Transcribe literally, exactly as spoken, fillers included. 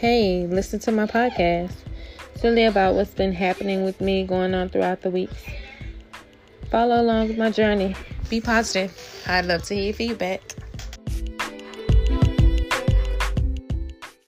hey, listen to my podcast. It's really about what's been happening with me going on throughout the weeks. Follow along with my journey. Be positive. I'd love to hear your feedback.